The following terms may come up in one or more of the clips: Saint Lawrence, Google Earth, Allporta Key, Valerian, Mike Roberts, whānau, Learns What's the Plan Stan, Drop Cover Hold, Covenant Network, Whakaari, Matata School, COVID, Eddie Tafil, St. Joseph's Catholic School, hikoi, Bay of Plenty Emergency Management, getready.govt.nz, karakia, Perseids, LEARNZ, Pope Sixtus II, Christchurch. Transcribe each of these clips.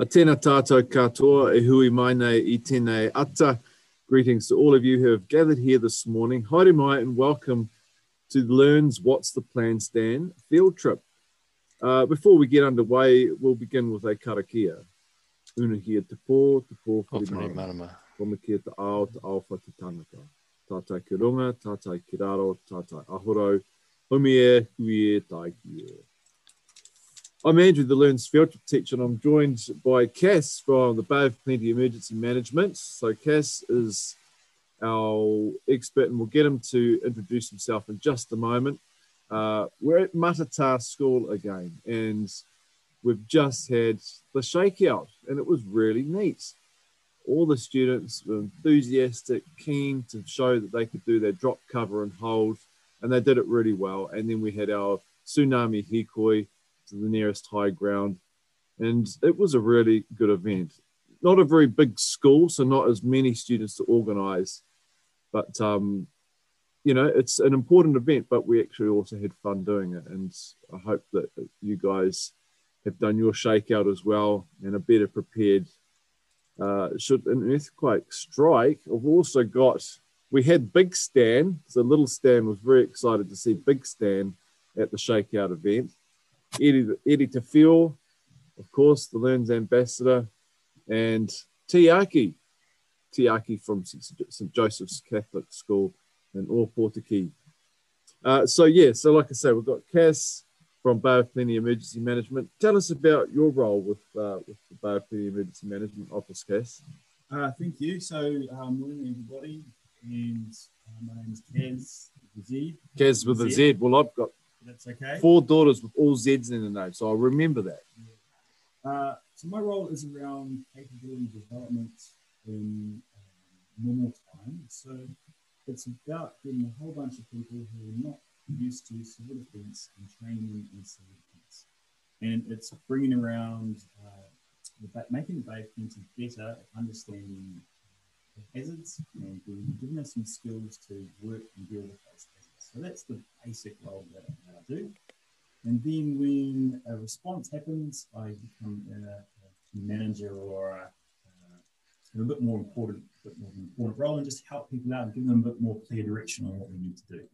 A tēnā tātou katoa, e hui mai nei I tēnei ata. Greetings to all of you who have gathered here this morning. Haere mai and welcome to Learns What's the Plan Stan field trip. Before we get underway, we'll begin with a karakia. Unahia te pō, te pō whiri marama. Komikia te ao, te awha te tanaka. Tātai ki runga, tātai ki raro, tātai ahorau. Humie, huie, tai kie. I'm Andrew, the Learns Field Trip teacher, and I'm joined by Cass from the Bay of Plenty Emergency Management. So Cass is our expert, and we'll get him to introduce himself in just a moment. We're at Matata School again, and we've just had the shakeout, and it was really neat. All the students were enthusiastic, keen to show that they could do their drop, cover, and hold, and they did it really well. And then we had our tsunami hikoi, to the nearest high ground, and it was a really good event. Not a very big school, so not as many students to organize, but you know, it's an important event, but we actually also had fun doing it, and I hope that you guys have done your shakeout as well and are better prepared should an earthquake strike. I've also got, we had Big Stan, so Little Stan was very excited to see Big Stan at the shakeout event. Eddie Tafil, of course, the Learns Ambassador, and Tiaki from St. Joseph's Catholic School in Allporta Key. So like I say, we've got Cass from Bay of Plenty Emergency Management. Tell us about your role with the Bay of Plenty Emergency Management Office, Cass. Thank you. Morning, everybody, and my name is Cass with a Z. Cass with a Z. Well, I've got... That's okay. 4 daughters with all Zs in the name, so I'll remember that. Yeah. So my role is around capability development in normal time. So it's about getting a whole bunch of people who are not used to civil defence and training them in civil defence. And it's bringing around, making the Bay of Plenty better at understanding the hazards and giving them some skills to work and deal with those hazards. So that's the basic role that I do. And then when a response happens, I become a manager or a bit more important role, and just help people out and give them a bit more clear direction on what we need to do.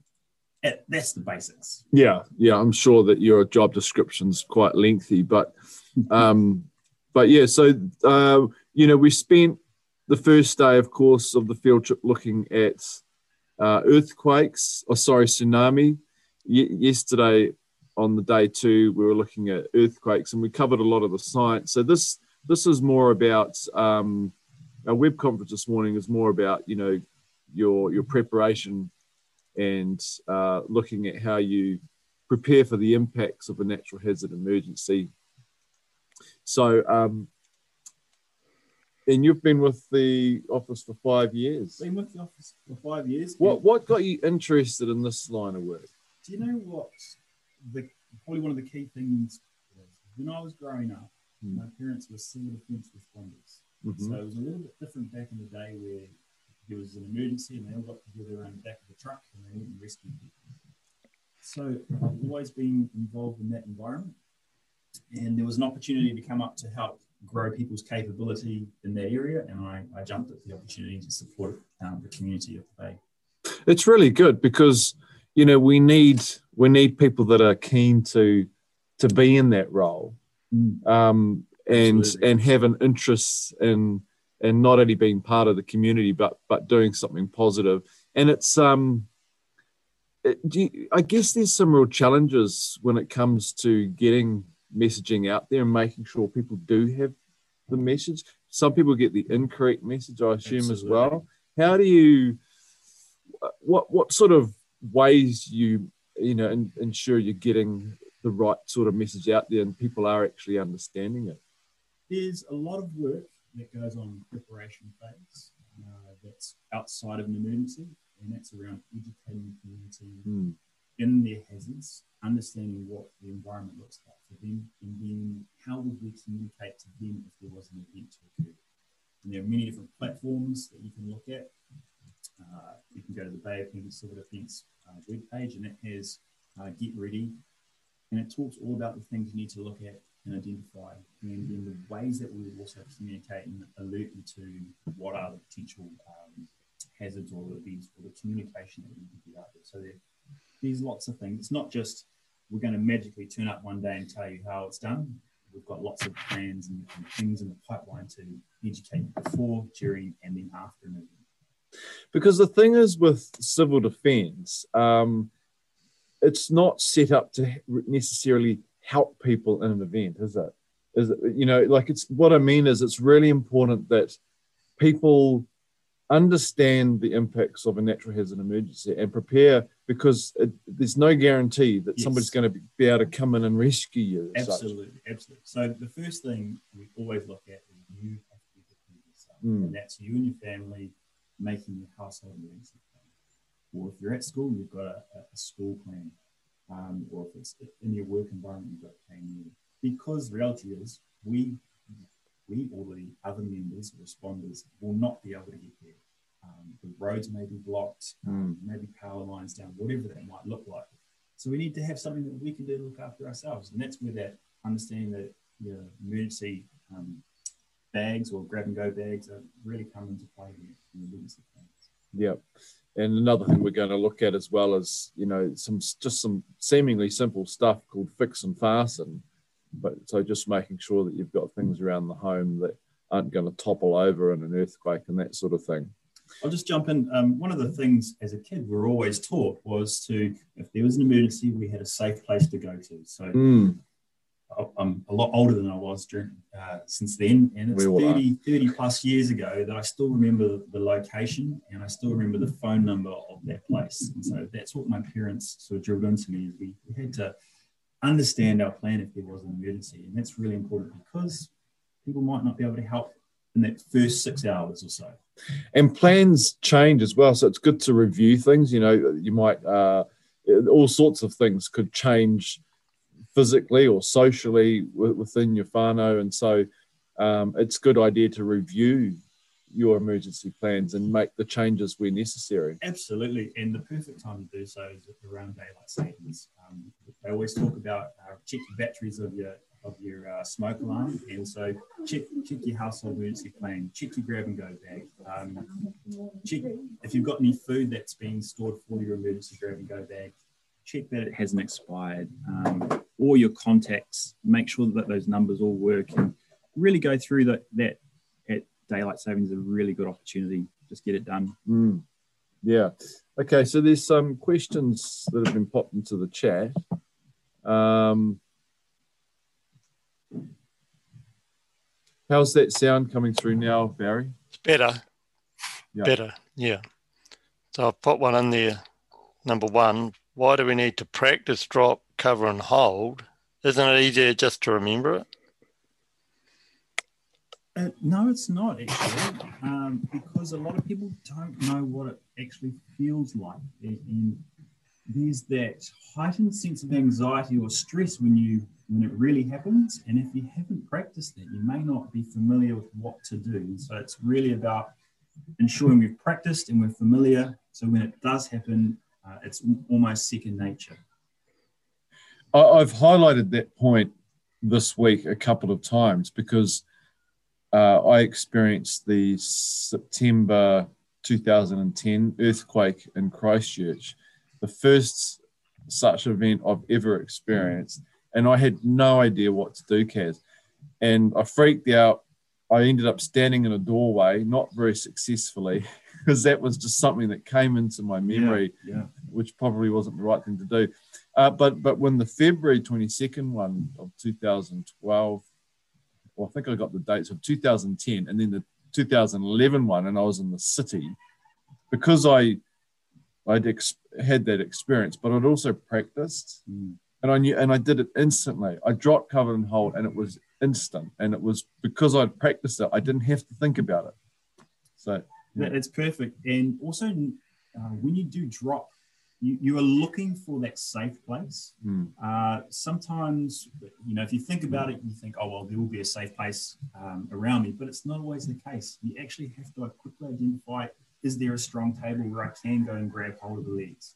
That's the basics. Yeah. I'm sure that your job description's quite lengthy, but yeah. So you know, we spent the first day, of course, of the field trip looking at tsunami. Yesterday on the day 2, we were looking at earthquakes, and we covered a lot of the science. So this is more about our web conference this morning is more about, you know, your preparation and looking at how you prepare for the impacts of a natural hazard emergency. So and you've been with the office for 5 years. Been with the office for 5 years. What got you interested in this line of work? Do you know what? Probably one of the key things was, when I was growing up, my parents were civil defence responders. Mm-hmm. So it was a little bit different back in the day, where there was an emergency and they all got together around the back of the truck and they went and rescued people. So I've always been involved in that environment. And there was an opportunity to come up to help grow people's capability in that area, and I jumped at the opportunity to support the community of the Bay. It's really good, because you know, we need people that are keen to be in that role, and have an interest in not only being part of the community but doing something positive. And it's I guess there's some real challenges when it comes to getting messaging out there and making sure people do have the message. Some people get the incorrect message, I assume. Absolutely. As well, how do you what sort of ways you know ensure you're getting the right sort of message out there and people are actually understanding it? There's a lot of work that goes on in preparation phase that's outside of an emergency, and that's around educating the community in their hazards, understanding what the environment looks like for them, and then how would we communicate to them if there was an event to occur. And there are many different platforms that you can look at. You can go to the Bay of Plenty Civil Defence webpage, and it has Get Ready, and it talks all about the things you need to look at and identify, and then the ways that we would also communicate and alert you to what are the potential hazards or events, or the communication that we can get out there. So there's lots of things. It's not just we're going to magically turn up one day and tell you how it's done. We've got lots of plans and things in the pipeline to educate you before, during, and then after an event. Because the thing is with civil defence, it's not set up to necessarily help people in an event, is it? You know, like, it's what I mean is it's really important that people understand the impacts of a natural hazard emergency and prepare, because there's no guarantee that somebody's going to be able to come in and rescue you. Absolutely, absolutely. So the first thing we always look at is you have to be prepared yourself, and that's you and your family making your household emergency plan. Or if you're at school, you've got a school plan, or if it's in your work environment, you've got a plan. Because the reality is we or the other members, responders, will not be able to get there. The roads may be blocked, maybe power lines down, whatever that might look like. So we need to have something that we can do to look after ourselves. And that's where that understanding that emergency bags or grab-and-go bags are really come into play in the emergency plans. Yeah. And another thing we're going to look at as well is, some seemingly simple stuff called fix and fasten. So just making sure that you've got things around the home that aren't going to topple over in an earthquake and that sort of thing. I'll just jump in. One of the things as a kid we're always taught was to, if there was an emergency, we had a safe place to go to. So I'm a lot older than I was since then, and it's 30 plus years ago that I still remember the location and I still remember the phone number of that place. And so that's what my parents sort of drilled into me, is we had to understand our plan if there was an emergency. And that's really important, because people might not be able to help in that first 6 hours or so. And plans change as well, so it's good to review things. You might, all sorts of things could change physically or socially within your whānau. And so it's a good idea to review your emergency plans and make the changes where necessary. Absolutely, and the perfect time to do so is around daylight savings. They always talk about check the batteries of your smoke alarm, and also check your household emergency plan, check your grab-and-go bag, check if you've got any food that's being stored for your emergency grab-and-go bag, check that it hasn't expired, or your contacts, make sure that those numbers all work, and really go through that. Daylight savings is a really good opportunity. Just get it done. Yeah. Okay, so there's some questions that have been popped into the chat. How's that sound coming through now, Barry? It's better. Yep. Better, yeah. So I've put one in there. Number one, why do we need to practice drop, cover and hold? Isn't it easier just to remember it? No, it's not, actually, because a lot of people don't know what it actually feels like. And there's that heightened sense of anxiety or stress when it really happens. And if you haven't practiced it, you may not be familiar with what to do. And so it's really about ensuring we've practiced and we're familiar, so when it does happen, it's almost second nature. I've highlighted that point this week a couple of times, because I experienced the September 2010 earthquake in Christchurch, the first such event I've ever experienced. And I had no idea what to do, Kaz. And I freaked out. I ended up standing in a doorway, not very successfully, because that was just something that came into my memory, which probably wasn't the right thing to do. But when the February 22nd one of 2012, well, I think I got the dates of 2010 and then the 2011 one, and I was in the city, because I'd had that experience, but I'd also practiced, and I knew, and I did it instantly. I dropped, cover and hold, and it was instant, and it was because I'd practiced it. I didn't have to think about it. So that's perfect. And also, when you do drop, you are looking for that safe place. Sometimes, if you think about it, you think, oh, well, there will be a safe place around me, but it's not always the case. You actually have to quickly identify, is there a strong table where I can go and grab hold of the legs?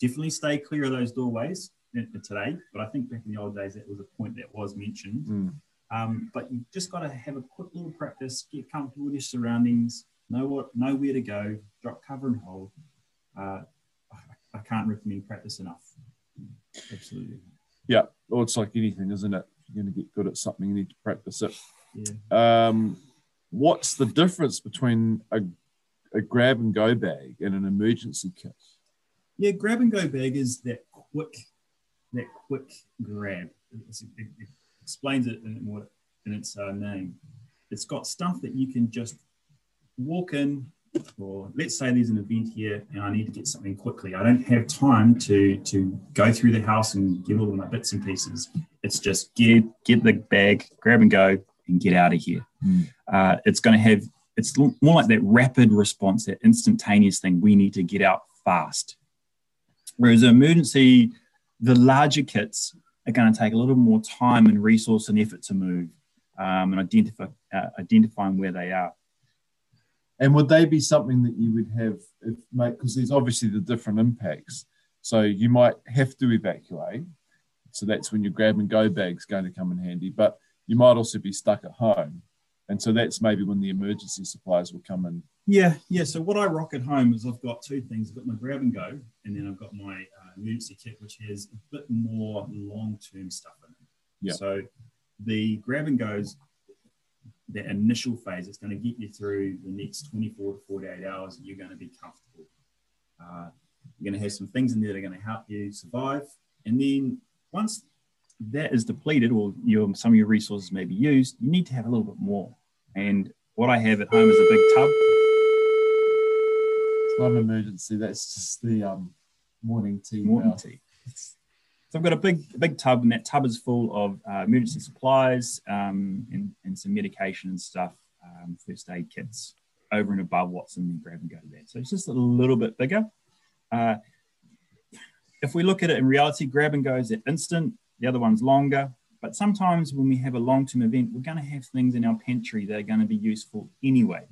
Definitely stay clear of those doorways, today, but I think back in the old days that was a point that was mentioned. But you just got to have a quick little practice, get comfortable with your surroundings, know where to go, drop, cover and hold. I can't recommend practice enough. Absolutely. Yeah, well, it's like anything, isn't it? If you're going to get good at something, you need to practice it. Yeah. What's the difference between a grab-and-go bag and an emergency kit? Yeah, grab-and-go bag is that quick grab. It explains it in its name. It's got stuff that you can just walk in, or let's say there's an event here and I need to get something quickly. I don't have time to go through the house and get all of my bits and pieces. It's just get the bag, grab and go, and get out of here. It's going to have, it's more like that rapid response, that instantaneous thing. We need to get out fast. Whereas emergency, the larger kits are going to take a little more time and resource and effort to move and identifying where they are. And would they be something that you would have, if, mate, because there's obviously the different impacts. So you might have to evacuate. So that's when your grab and go bag's going to come in handy. But you might also be stuck at home. And so that's maybe when the emergency supplies will come in. Yeah. So what I rock at home is I've got two things. I've got my grab and go, and then I've got my emergency kit, which has a bit more long-term stuff in it. Yeah. So the grab and go's, that initial phase, it's going to get you through the next 24 to 48 hours. You're going to be comfortable. You're going to have some things in there that are going to help you survive. And then once that is depleted, or some of your resources may be used, you need to have a little bit more. And what I have at home is a big tub. It's not an emergency. That's just the morning tea. So I've got a big tub, and that tub is full of emergency supplies and some medication and stuff, first aid kits, over and above what's in the grab and go bag. So it's just a little bit bigger. If we look at it in reality, grab and go is that instant, the other one's longer. But sometimes when we have a long-term event, we're going to have things in our pantry that are going to be useful anyway.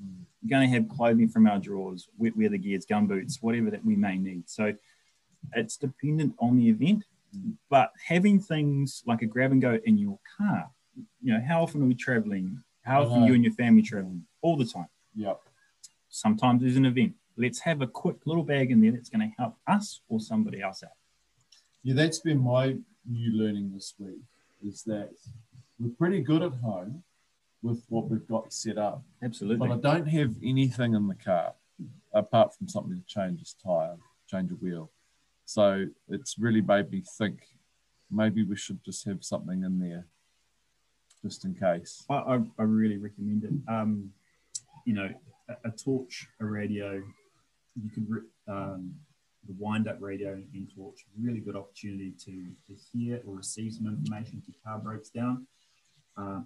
We're going to have clothing from our drawers, wet weather gears, gumboots, whatever that we may need. So it's dependent on the event. But having things like a grab and go in your car, how often are we traveling? How often are you and your family traveling? All the time. Yep. Sometimes there's an event. Let's have a quick little bag in there that's going to help us or somebody else out. Yeah, that's been my new learning this week, is that we're pretty good at home with what we've got set up. Absolutely. But I don't have anything in the car apart from something to change his tyre, change a wheel. So it's really made me think maybe we should just have something in there just in case. I really recommend it. A torch, a radio, you can the wind-up radio and torch, really good opportunity to hear or receive some information if your car breaks down.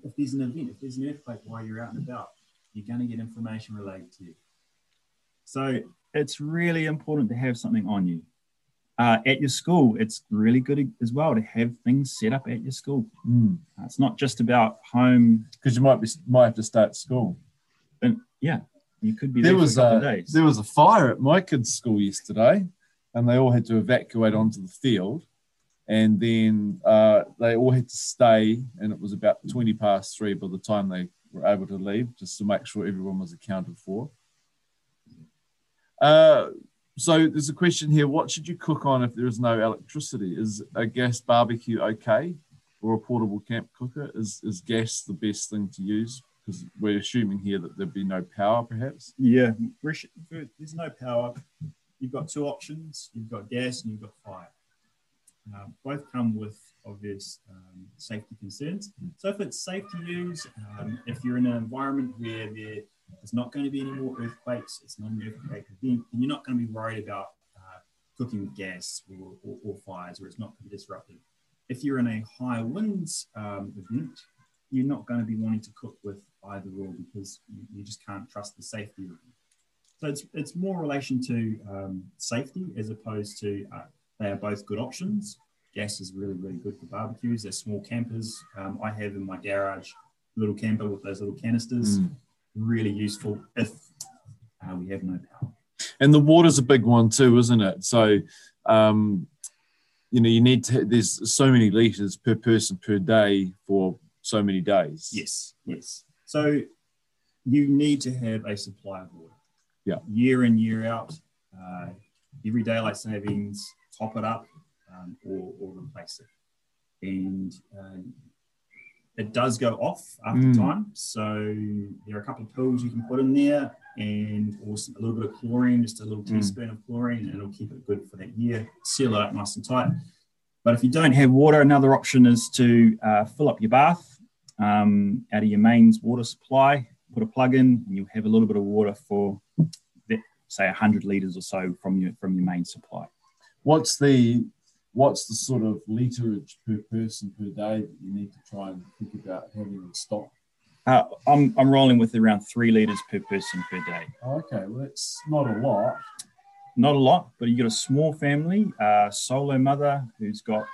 If there's an event, if there's an earthquake while you're out and about, you're going to get information related to you. So it's really important to have something on you. At your school, it's really good as well to have things set up at your school. It's not just about home. Because you might have to start school. And yeah, you could be there for a couple of days. There was a fire at my kids' school yesterday, and they all had to evacuate onto the field. And then they all had to stay, and it was about 20 past three by the time they were able to leave, just to make sure everyone was accounted for. So there's a question here. What should you cook on if there is no electricity? Is a gas barbecue okay, or a portable camp cooker? Is gas the best thing to use? Because we're assuming here that there'd be no power, perhaps. Yeah, there's no power. You've got two options. You've got gas and you've got fire. Both come with obvious safety concerns. So if it's safe to use, if you're in an environment where there's not going to be any more earthquakes, it's not an earthquake event, and you're not going to be worried about cooking with gas or fires, where it's not going to be disruptive. If you're in a high winds event, you're not going to be wanting to cook with either or, because you just can't trust the safety of it. So it's more relation to safety as opposed to they are both good options. Gas is really, really good for barbecues. They're small campers. I have in my garage a little camper with those little canisters. Really useful if we have no power. And the water's a big one too, isn't it? So you know, you need to, there's so many litres per person per day for so many days. Yes, yes. So you need to have a supply of water. Yeah. Year in, year out, every daylight savings, top it up or replace it. And it does go off after time. So there are a couple of pills you can put in there and also a little bit of chlorine, just a little teaspoon of chlorine, and it'll keep it good for that year. Seal it up nice and tight. But if you don't have water, another option is to fill up your bath out of your mains water supply, put a plug in, and you'll have a little bit of water for, say, 100 litres or so from your main supply. What's the sort of literage per person per day that you need to try and think about having in stock? I'm rolling with around 3 litres per person per day. Oh, okay, well, it's not a lot. Not a lot, but you've got a small family, solo mother who's got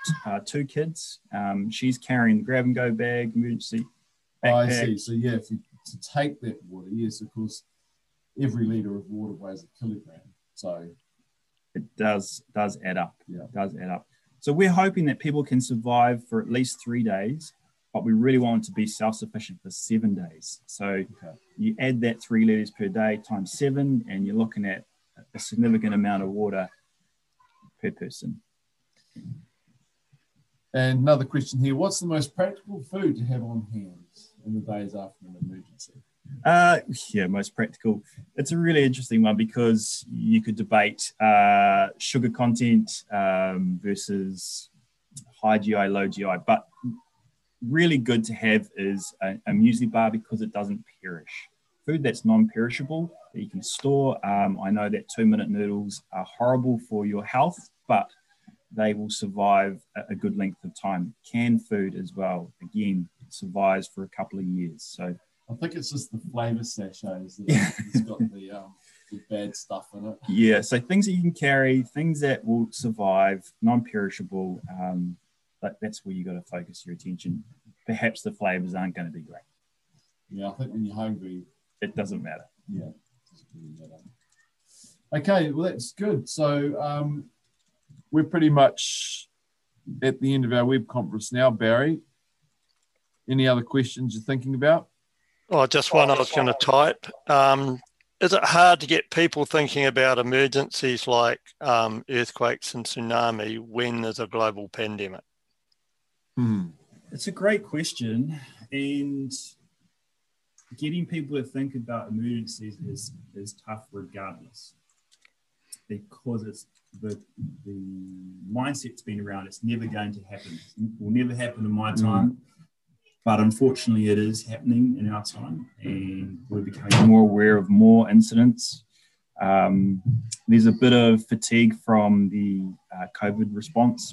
2 kids. She's carrying the grab-and-go bag, emergency backpack. Oh, I see. So, yeah, if you to take that water, yes, of course, every litre of water weighs a kilogram. So it does add up. Yeah. It does add up. So we're hoping that people can survive for at least 3 days, but we really want to be self-sufficient for 7 days. So you add that 3 litres per day times 7, and you're looking at a significant amount of water per person. And another question here, what's the most practical food to have on hand in the days after an emergency? Most practical. It's a really interesting one because you could debate sugar content versus high GI, low GI, but really good to have is a muesli bar because it doesn't perish. Food that's non-perishable that you can store. I know that 2-minute noodles are horrible for your health, but they will survive a good length of time. Canned food as well, again, survives for a couple of years. So I think it's just the flavour sachets that's got the bad stuff in it. Yeah, so things that you can carry, things that will survive, non-perishable, that's where you got to focus your attention. Perhaps the flavours aren't going to be great. Yeah, I think when you're hungry, it doesn't matter. Yeah, it doesn't really matter. Okay, well, that's good. So we're pretty much at the end of our web conference now, Barry. Any other questions you're thinking about? Oh, just one I was going to type. Is it hard to get people thinking about emergencies like earthquakes and tsunami when there's a global pandemic? It's a great question. And getting people to think about emergencies is tough regardless because it's the mindset's been around. It's never going to happen. It will never happen in my time. But unfortunately, it is happening in our time, and we're becoming more aware of more incidents. There's a bit of fatigue from the COVID response,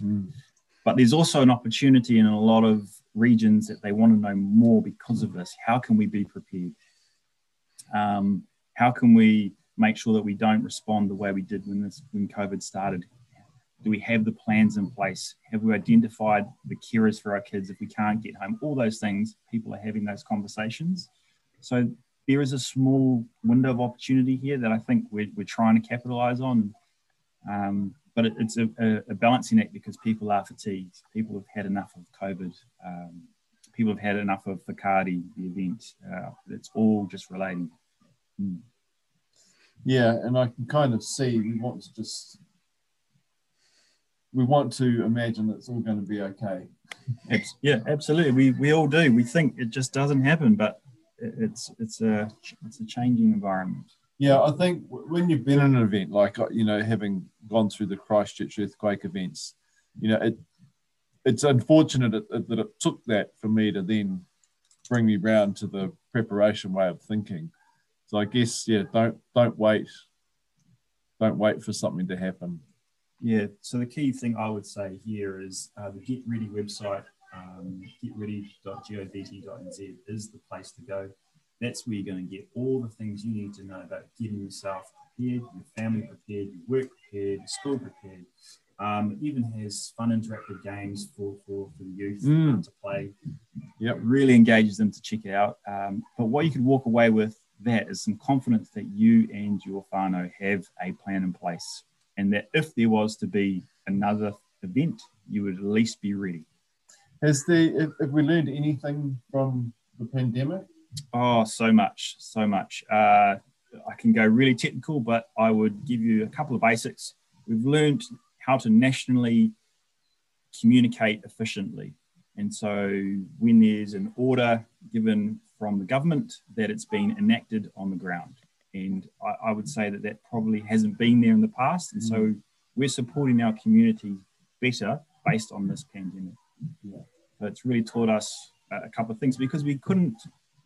but there's also an opportunity in a lot of regions that they want to know more because of this. How can we be prepared? How can we make sure that we don't respond the way we did when COVID started? Do we have the plans in place? Have we identified the carers for our kids if we can't get home? All those things, people are having those conversations. So there is a small window of opportunity here that I think we're trying to capitalise on. But it's a balancing act because people are fatigued. People have had enough of COVID. People have had enough of Whakaari, the event. It's all just relating. Yeah, and I can kind of see we want to imagine it's all going to be okay. Yeah, absolutely. We all do. We think it just doesn't happen, but it's a changing environment. Yeah, I think when you've been in an event like, you know, having gone through the Christchurch earthquake events, you know, it's unfortunate that it took that for me to then bring me round to the preparation way of thinking. So I guess, yeah, don't wait for something to happen. Yeah, so the key thing I would say here is the Get Ready website, getready.govt.nz is the place to go. That's where you're going to get all the things you need to know about getting yourself prepared, your family prepared, your work prepared, your school prepared. It even has fun interactive games for the youth to play. Yep. It really engages them to check it out. But what you could walk away with that is some confidence that you and your whānau have a plan in place. And that if there was to be another event, you would at least be ready. Have we learned anything from the pandemic? Oh, so much, so much. I can go really technical, but I would give you a couple of basics. We've learned how to nationally communicate efficiently. And so when there's an order given from the government, that it's been enacted on the ground. And I would say that that probably hasn't been there in the past. And so we're supporting our community better based on this pandemic. Yeah. So it's really taught us a couple of things, because we couldn't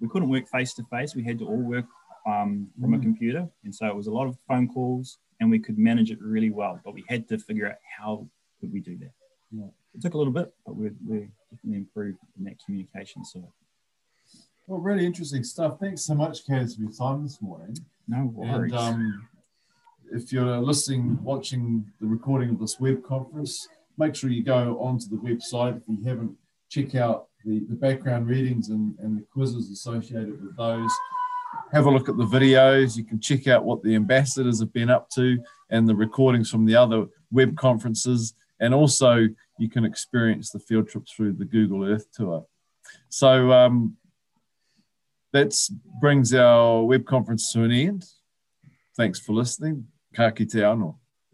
work face-to-face. We had to all work from a computer. And so it was a lot of phone calls, and we could manage it really well. But we had to figure out how could we do that. Yeah. It took a little bit, but we're definitely improved in that communication side. Well, really interesting stuff. Thanks so much, Kaz, for your time this morning. No worries. And, if you're listening, watching the recording of this web conference, make sure you go onto the website. If you haven't, check out the background readings and the quizzes associated with those. Have a look at the videos. You can check out what the ambassadors have been up to and the recordings from the other web conferences. And also, you can experience the field trips through the Google Earth tour. So that brings our web conference to an end. Thanks for listening. Ka kite anō.